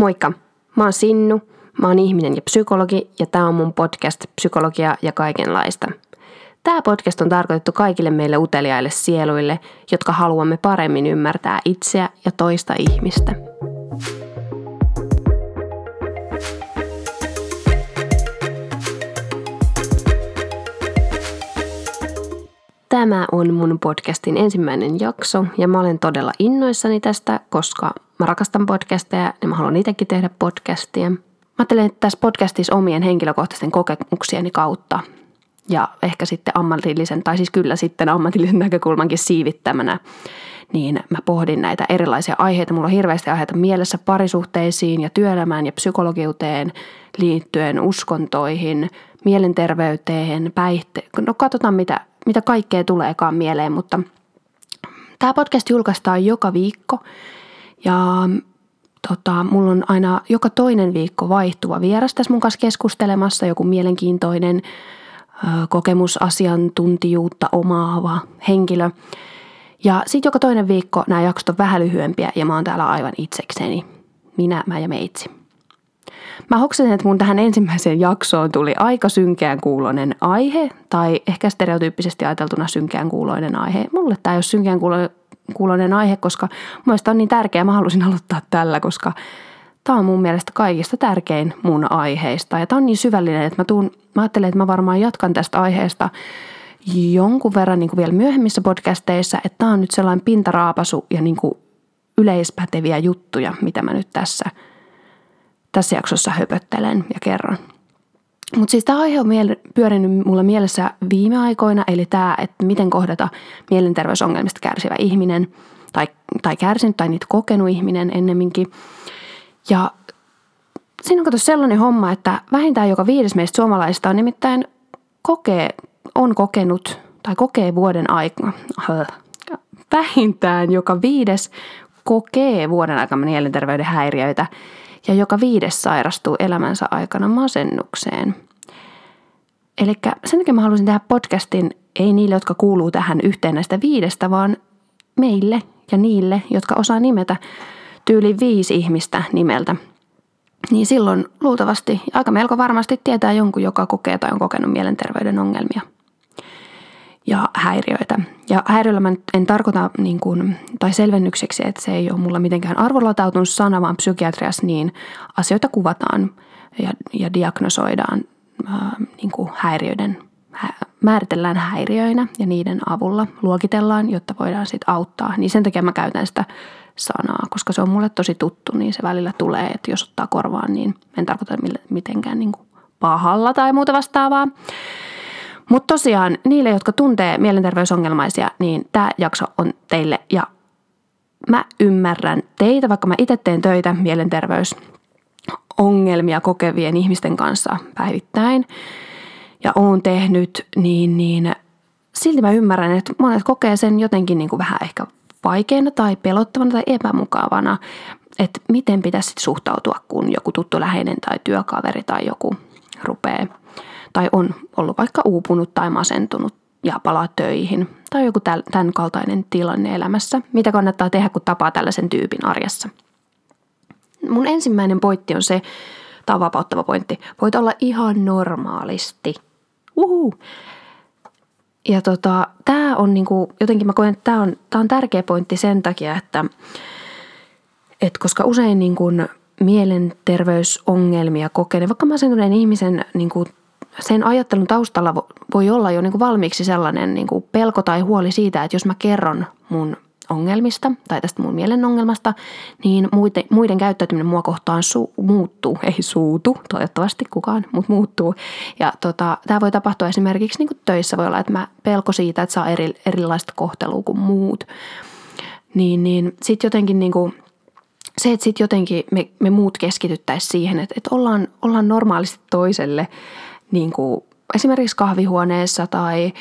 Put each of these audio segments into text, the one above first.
Moikka, mä oon Sinnu, mä oon ihminen ja psykologi ja tää on mun podcast Psykologia ja kaikenlaista. Tää podcast on tarkoitettu kaikille meille uteliaille sieluille, jotka haluamme paremmin ymmärtää itseä ja toista ihmistä. Tämä on mun podcastin ensimmäinen jakso ja mä olen todella innoissani tästä, koska mä rakastan podcasteja ja mä haluan itsekin tehdä podcastia. Mä ajattelen, että tässä podcastissa omien henkilökohtaisten kokemuksieni kautta ja ehkä sitten ammatillisen näkökulmankin siivittämänä, niin mä pohdin näitä erilaisia aiheita. Mulla on hirveästi aiheita mielessä parisuhteisiin ja työelämään ja psykologiuteen liittyen, uskontoihin, mielenterveyteen, no katsotaan mitä kaikkea tuleekaan mieleen, mutta tämä podcast julkaistaan joka viikko ja mulla on aina joka toinen viikko vaihtuva vieras tässä mun kanssa keskustelemassa, joku mielenkiintoinen kokemusasiantuntijuutta omaava henkilö. Ja sitten joka toinen viikko nämä jaksot on vähän lyhyempiä ja mä oon täällä aivan itsekseni. Minä, mä ja meitsi. Mä hoksasin, että mun tähän ensimmäiseen jaksoon tuli aika synkään kuuloinen aihe, tai ehkä stereotyyppisesti ajateltuna synkään kuuloinen aihe. Mulle tää ei ole synkään kuuloinen aihe, koska mun mielestä on niin tärkeä, mä halusin aloittaa tällä, koska tää on mun mielestä kaikista tärkein mun aiheista. Ja tää on niin syvällinen, että mä ajattelen, että mä varmaan jatkan tästä aiheesta jonkun verran niin kuin vielä myöhemmissä podcasteissa, että tää on nyt sellainen pintaraapasu ja niin kuin yleispäteviä juttuja, mitä mä nyt tässä jaksossa höpöttelen ja kerron. Mutta siis tämä aihe on pyörinyt mulla mielessä viime aikoina, eli tämä, että miten kohdata mielenterveysongelmista kärsivä ihminen, tai kärsinyt tai niitä kokenut ihminen ennemminkin. Ja siinä on kato sellainen homma, että vähintään joka 5 meistä suomalaista on nimittäin kokee vuoden aikana. Vähintään joka 5 kokee vuoden aikana mielenterveyden häiriöitä. Ja joka 5 sairastuu elämänsä aikana masennukseen. Elikkä sen takia mä halusin tehdä podcastin ei niille, jotka kuuluu tähän yhteen näistä 5, vaan meille ja niille, jotka osaa nimetä tyyli 5 ihmistä nimeltä. Niin silloin luultavasti, aika melko varmasti tietää jonkun, joka kokee tai on kokenut mielenterveyden ongelmia ja häiriöitä. Ja häiriöllä mä en tarkoita, selvennykseksi, että se ei ole mulla mitenkään arvolatautunut sana, vaan psykiatriassa niin asioita kuvataan ja diagnosoidaan määritellään häiriöinä ja niiden avulla luokitellaan, jotta voidaan sitten auttaa. Niin sen takia mä käytän sitä sanaa, koska se on mulle tosi tuttu, niin se välillä tulee, että jos ottaa korvaan, niin en tarkoita mitenkään pahalla tai muuta vastaavaa. Mutta tosiaan niille, jotka tuntee mielenterveysongelmaisia, niin tämä jakso on teille ja mä ymmärrän teitä, vaikka mä itse teen töitä mielenterveysongelmia kokevien ihmisten kanssa päivittäin ja oon tehnyt, niin silti mä ymmärrän, että monet kokee sen jotenkin vähän ehkä vaikeana tai pelottavana tai epämukavana, että miten pitäisi suhtautua, kun joku tuttu läheinen tai työkaveri tai joku rupeaa. Tai on ollut vaikka uupunut tai masentunut ja palaa töihin. Tai joku tämän kaltainen tilanne elämässä. Mitä kannattaa tehdä, kun tapaa tällaisen tyypin arjessa? Mun ensimmäinen pointti on se, tämä on vapauttava pointti, voit olla ihan normaalisti. Uhu. Ja tämä on jotenkin mä koen, että tämä on tärkeä pointti sen takia, että koska usein mielenterveysongelmia kokee, vaikka masentuneen ihmisen sen ajattelun taustalla voi olla jo valmiiksi sellainen pelko tai huoli siitä, että jos mä kerron mun ongelmista tai tästä mun mielen ongelmasta, niin muiden käyttäytyminen mua kohtaan muuttuu. Ei suutu, toivottavasti kukaan, mutta muuttuu. Ja tämä voi tapahtua esimerkiksi töissä. Voi olla, että mä pelko siitä, että saa erilaista kohtelua kuin muut. Niin sitten jotenkin se, että sitten jotenkin me muut keskityttäisiin siihen, että ollaan normaalisti toiselle. Esimerkiksi kahvihuoneessa tai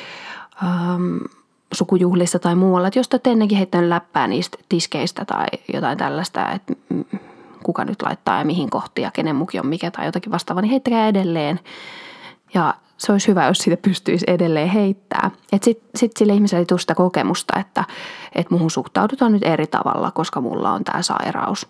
sukujuhlissa tai muualla, että jos te olette ennenkin heittänyt läppää niistä tiskeistä tai jotain tällaista, että kuka nyt laittaa ja mihin kohti ja kenen muki on mikä tai jotakin vastaavaa, niin heittäkää edelleen. Ja se olisi hyvä, jos siitä pystyisi edelleen heittää. Että sitten sille ihmiselle ei tule sitä kokemusta, että muuhun suhtaudutaan nyt eri tavalla, koska mulla on tämä sairaus.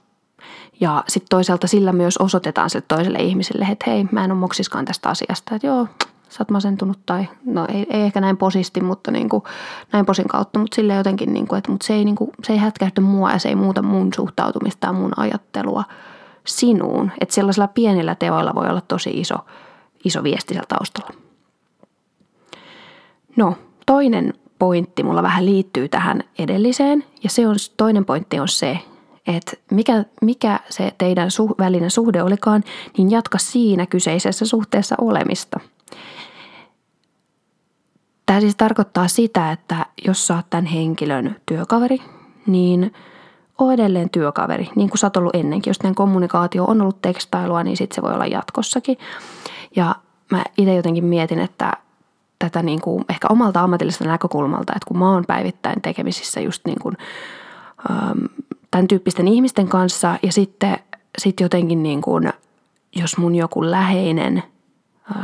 Ja sitten toisaalta sillä myös osoitetaan se toiselle ihmiselle, että hei, mä en ole moksiskaan tästä asiasta, että joo, sä oot masentunut tai no ei ehkä näin posisti, mutta niin kuin, näin posin kautta, mutta sille jotenkin, niin kuin, että mutta se ei hätkähdä mua ja se ei muuta mun suhtautumista ja mun ajattelua sinuun. Että sellaisilla pienillä teoilla voi olla tosi iso viesti siellä taustalla. No, toinen pointti mulla vähän liittyy tähän edelliseen ja se on, toinen pointti on se, että mikä se teidän välinen suhde olikaan, niin jatka siinä kyseisessä suhteessa olemista. Tämä siis tarkoittaa sitä, että jos sä oot tämän henkilön työkaveri, niin oo edelleen työkaveri, niin kuin sä oot ollut ennenkin. Jos tämän kommunikaatio on ollut tekstailua, niin sitten se voi olla jatkossakin. Ja mä itse jotenkin mietin, että tätä niin kuin ehkä omalta ammatillisesta näkökulmalta, että kun mä oon päivittäin tekemisissä just niin kuin tämän tyyppisten ihmisten kanssa ja sitten jotenkin niin kuin, jos mun joku läheinen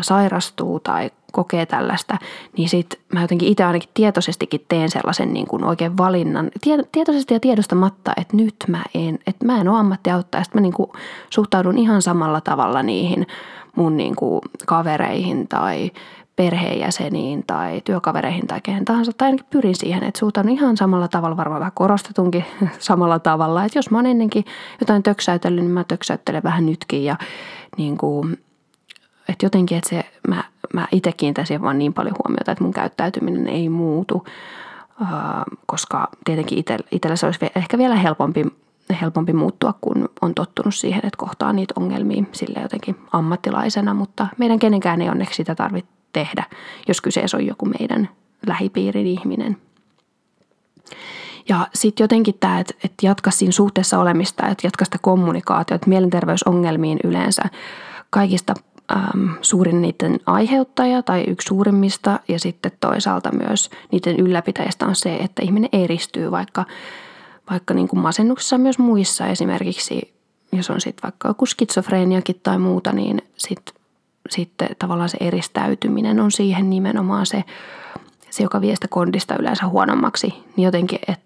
sairastuu tai kokee tällaista, niin sitten mä jotenkin itse ainakin tietoisestikin teen sellaisen niin kuin oikein valinnan, tietoisesti ja tiedostamatta, että nyt mä en ole ammattiauttaja, sitten mä niin kuin suhtaudun ihan samalla tavalla niihin mun niin kuin kavereihin tai perheenjäseniin tai työkavereihin tai kehen tahansa, tai ainakin pyrin siihen, että suhtaudun ihan samalla tavalla, varmaan vähän korostetunkin samalla tavalla, että jos mä oon ennenkin jotain töksäytellyt, niin mä töksäyttelen vähän nytkin ja niin kuin, että jotenkin, että se, mä itse kiinnitän siihen vaan niin paljon huomiota, että mun käyttäytyminen ei muutu, koska tietenkin itsellä se olisi ehkä vielä helpompi muuttua, kun on tottunut siihen, että kohtaa niitä ongelmia sille jotenkin ammattilaisena, mutta meidän kenenkään ei onneksi sitä tarvitse tehdä, jos kyseessä on joku meidän lähipiirin ihminen. Ja sitten jotenkin tämä, että jatka siinä suhteessa olemista, että jatka sitä kommunikaatiota, että mielenterveysongelmiin yleensä kaikista suurin niiden aiheuttaja tai yksi suurimmista ja sitten toisaalta myös niiden ylläpitäjistä on se, että ihminen eristyy vaikka niin kuin masennuksessa myös muissa esimerkiksi, jos on sitten vaikka joku skitsofreeniakin tai muuta, niin sitten tavallaan se eristäytyminen on siihen nimenomaan se joka vie sitä kondista yleensä huonommaksi, niin jotenkin, että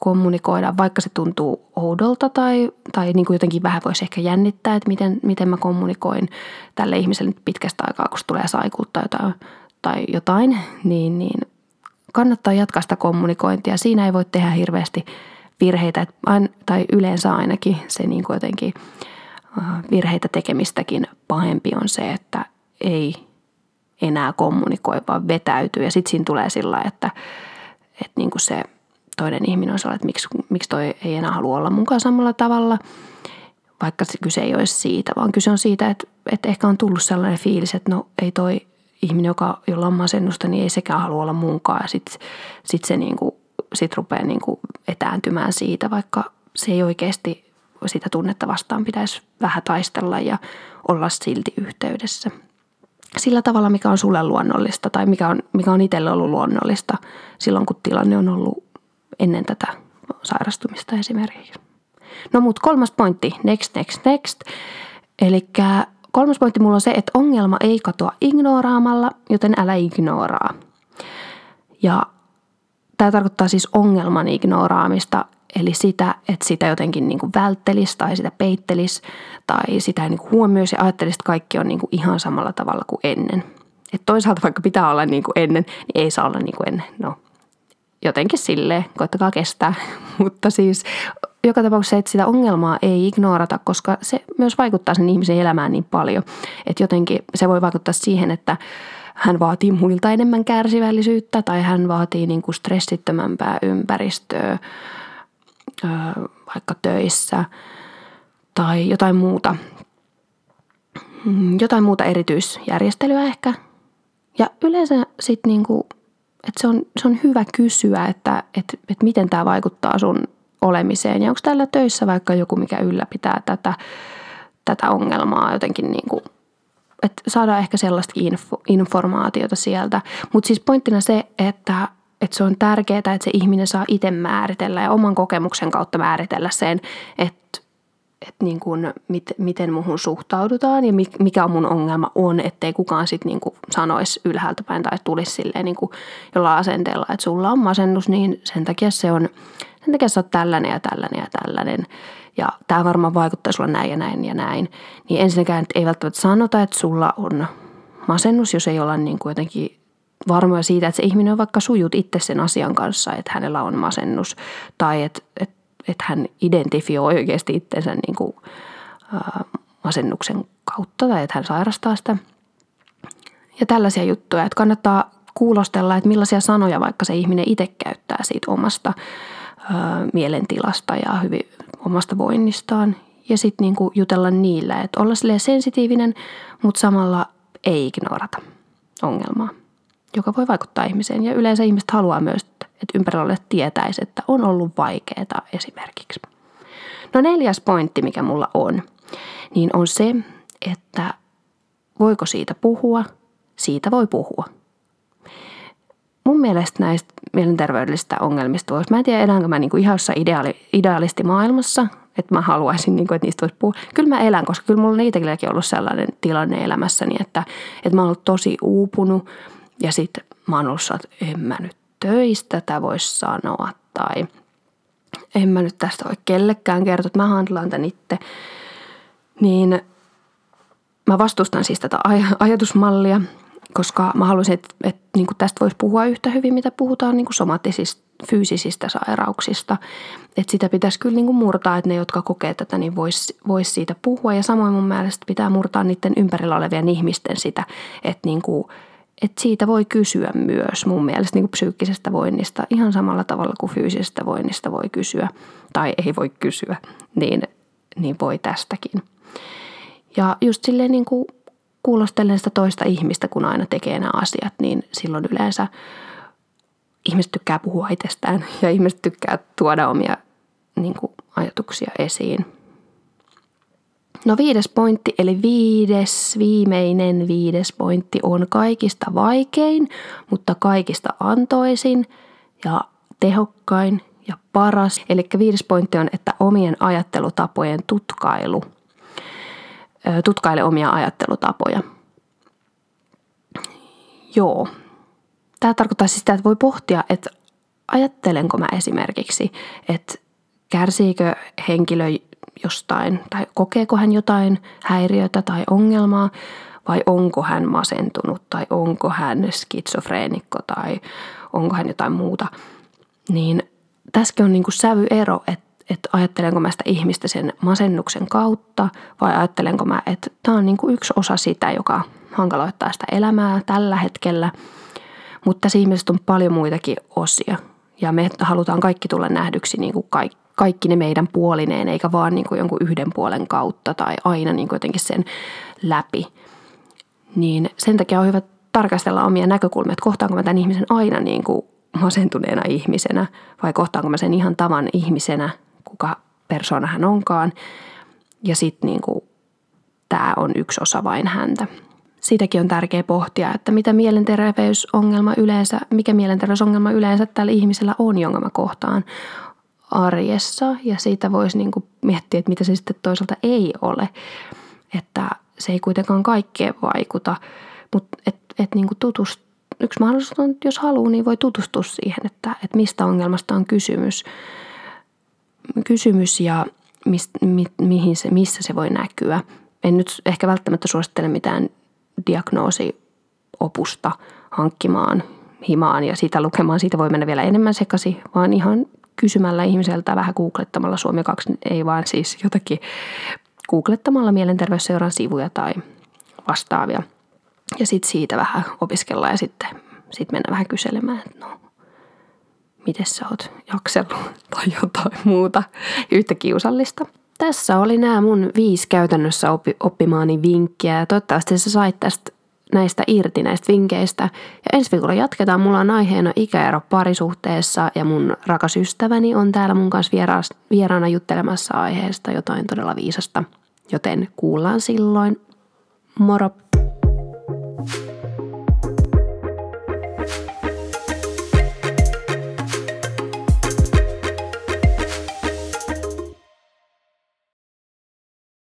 kommunikoidaan, vaikka se tuntuu oudolta tai niin kuin jotenkin vähän voisi ehkä jännittää, että miten mä kommunikoin tälle ihmiselle nyt pitkästä aikaa, kun tulee saikuutta tai jotain, niin kannattaa jatkaa sitä kommunikointia. Siinä ei voi tehdä hirveästi virheitä, tai yleensä ainakin se niin kuin jotenkin virheitä tekemistäkin pahempi on se, että ei enää kommunikoi, vaan vetäytyy. Ja sitten siinä tulee sillä, että niin kuin se toinen ihminen on sellainen, että miksi toi ei enää halua olla mukaan samalla tavalla, vaikka kyse ei olisi siitä, vaan kyse on siitä, että ehkä on tullut sellainen fiilis, että no ei toi ihminen, jolla on masennusta, niin ei sekään halua olla mukaan. Ja sitten se niin kuin, rupeaa niin kuin etääntymään siitä, vaikka se ei oikeasti sitä tunnetta vastaan pitäisi vähän taistella ja olla silti yhteydessä. Sillä tavalla, mikä on sulle luonnollista tai mikä on itselle ollut luonnollista silloin, kun tilanne on ollut ennen tätä sairastumista esimerkiksi. No mutta kolmas pointti, next. Eli kolmas pointti mulla on se, että ongelma ei katoa ignoraamalla, joten älä ignoraa. Ja tämä tarkoittaa siis ongelman ignoraamista, eli sitä, että sitä jotenkin niin kuin välttelisi tai sitä peittelisi tai sitä niin kuin huomioisi ja ajattelisi, että kaikki on niin kuin ihan samalla tavalla kuin ennen. Et toisaalta vaikka pitää olla niin kuin ennen, niin ei saa olla niin kuin ennen. No, jotenkin silleen, koittakaa kestää, mutta siis joka tapauksessa että sitä ongelmaa ei ignorata, koska se myös vaikuttaa sen ihmisen elämään niin paljon. Että jotenkin se voi vaikuttaa siihen, että hän vaatii muilta enemmän kärsivällisyyttä tai hän vaatii niin kuin stressittömämpää ympäristöä, vaikka töissä tai jotain muuta erityisjärjestelyä ehkä. Ja yleensä sitten niinku, että se on hyvä kysyä, että miten tämä vaikuttaa sun olemiseen ja onko täällä töissä vaikka joku, mikä ylläpitää tätä ongelmaa jotenkin niinku, että saadaan ehkä sellaistakin informaatiota sieltä. Mutta siis pointtina se, että se on tärkeää, että se ihminen saa itse määritellä ja oman kokemuksen kautta määritellä sen, että niin kuin, miten muhun suhtaudutaan ja mikä mun ongelma on, ettei kukaan sitten niin kuin sanoisi ylhäältä päin tai tulisi silleen niin kuin jollain asenteella, että sulla on masennus, niin sen takia sä oot tällainen ja tällainen ja tällainen. ja tämä varmaan vaikuttaa sulla näin ja näin ja näin, niin ensinnäkään ei välttämättä sanota, että sulla on masennus, jos ei olla niin kuin jotenkin varmoja siitä, että se ihminen on vaikka sujut itse sen asian kanssa, että hänellä on masennus tai että hän identifioi oikeasti itsensä niin kuin masennuksen kautta tai että hän sairastaa sitä. Ja tällaisia juttuja, että kannattaa kuulostella, että millaisia sanoja vaikka se ihminen itse käyttää siitä omasta mielentilasta ja hyvin omasta voinnistaan. Ja sitten niinku jutella niillä, että olla silleen sensitiivinen, mutta samalla ei ignorata ongelmaa, joka voi vaikuttaa ihmiseen. Ja yleensä ihmiset haluaa myös, että ympärillä olevat tietäisi, että on ollut vaikeaa esimerkiksi. No 4. pointti, mikä mulla on, niin on se, että voiko siitä puhua? Siitä voi puhua. Mun mielestä näistä mielenterveydellisistä ongelmista voisi, mä en tiedä elänkö mä niinku ihan jossain idealistimaailmassa, että mä haluaisin, niinku, että niistä voisi puhua. Kyllä mä elän, koska kyllä mulla on itselläkin ollut sellainen tilanne elämässäni, että mä oon ollut tosi uupunut ja sitten mä oon ollut, että en mä nyt töistä tätä voisi sanoa tai en mä nyt tästä voi kellekään kertoa, että mä handlaan tän itse. Niin mä vastustan siis tätä ajatusmallia. Koska mä haluaisin, että niin kuin tästä voisi puhua yhtä hyvin, mitä puhutaan niin kuin somaattisista, fyysisistä sairauksista. Että sitä pitäisi kyllä niin kuin murtaa, että ne, jotka kokee tätä, niin vois siitä puhua. Ja samoin mun mielestä pitää murtaa niiden ympärillä olevien ihmisten sitä, että, niin kuin, että siitä voi kysyä myös mun mielestä niin kuin psyykkisestä voinnista. Ihan samalla tavalla kuin fyysisestä voinnista voi kysyä tai ei voi kysyä, niin voi tästäkin. Ja just silleen niin kuin kuulostellen sitä toista ihmistä, kun aina tekee nämä asiat, niin silloin yleensä ihmiset tykkää puhua itsestään ja ihmiset tykkää tuoda omia niin kuin, ajatuksia esiin. No 5. pointti, eli viimeinen 5. pointti on kaikista vaikein, mutta kaikista antoisin ja tehokkain ja paras. Eli 5. pointti on, että omien ajattelutapojen tutkailu. Tutkaile omia ajattelutapoja. Joo. Tämä tarkoittaa siis sitä, että voi pohtia, että ajattelenko mä esimerkiksi, että kärsiikö henkilö jostain tai kokeeko hän jotain häiriötä tai ongelmaa vai onko hän masentunut tai onko hän skitsofreenikko tai onko hän jotain muuta. Niin tässäkin on niinku sävyero, että ajattelenko mä sitä ihmistä sen masennuksen kautta vai ajattelenko mä, että tämä on niin kuin yksi osa sitä, joka hankaloittaa sitä elämää tällä hetkellä. Mutta tässä ihmisessä on paljon muitakin osia ja me halutaan kaikki tulla nähdyksi niin kuin kaikki ne meidän puolineen eikä vaan niin kuin jonkun yhden puolen kautta tai aina niin kuin jotenkin sen läpi. Niin sen takia on hyvä tarkastella omia näkökulmia, että kohtaanko mä tämän ihmisen aina niin kuin masentuneena ihmisenä vai kohtaanko mä sen ihan tavan ihmisenä, kuka persoona hän onkaan, ja sitten niinku, tämä on yksi osa vain häntä. Siitäkin on tärkeää pohtia, että mikä mielenterveysongelma yleensä tällä ihmisellä on, jonka mä kohtaan arjessa, ja siitä voisi niinku miettiä, että mitä se sitten toisaalta ei ole. Että se ei kuitenkaan kaikkeen vaikuta, mutta niinku yksi mahdollisuus on, että jos haluaa, niin voi tutustua siihen, että mistä ongelmasta on kysymys ja missä se voi näkyä. En nyt ehkä välttämättä suosittele mitään diagnoosioppusta hankkimaan himaan ja sitä lukemaan. Siitä voi mennä vielä enemmän sekaisin, vaan ihan kysymällä ihmiseltä vähän googlettamalla Suomi 2, ei vaan siis jotakin googlettamalla Mielenterveysseuran sivuja tai vastaavia. Ja sitten siitä vähän opiskellaan ja sitten mennään vähän kyselemään, että no, miten sä oot jaksellut tai jotain muuta yhtä kiusallista. Tässä oli nämä mun 5 käytännössä oppimaani vinkkiä ja toivottavasti sä sait näistä irti näistä vinkkeistä. Ja ensi viikolla jatketaan. Mulla on aiheena ikäero parisuhteessa ja mun rakas ystäväni on täällä mun kanssa vieraana juttelemassa aiheesta jotain todella viisasta. Joten kuullaan silloin. Moro!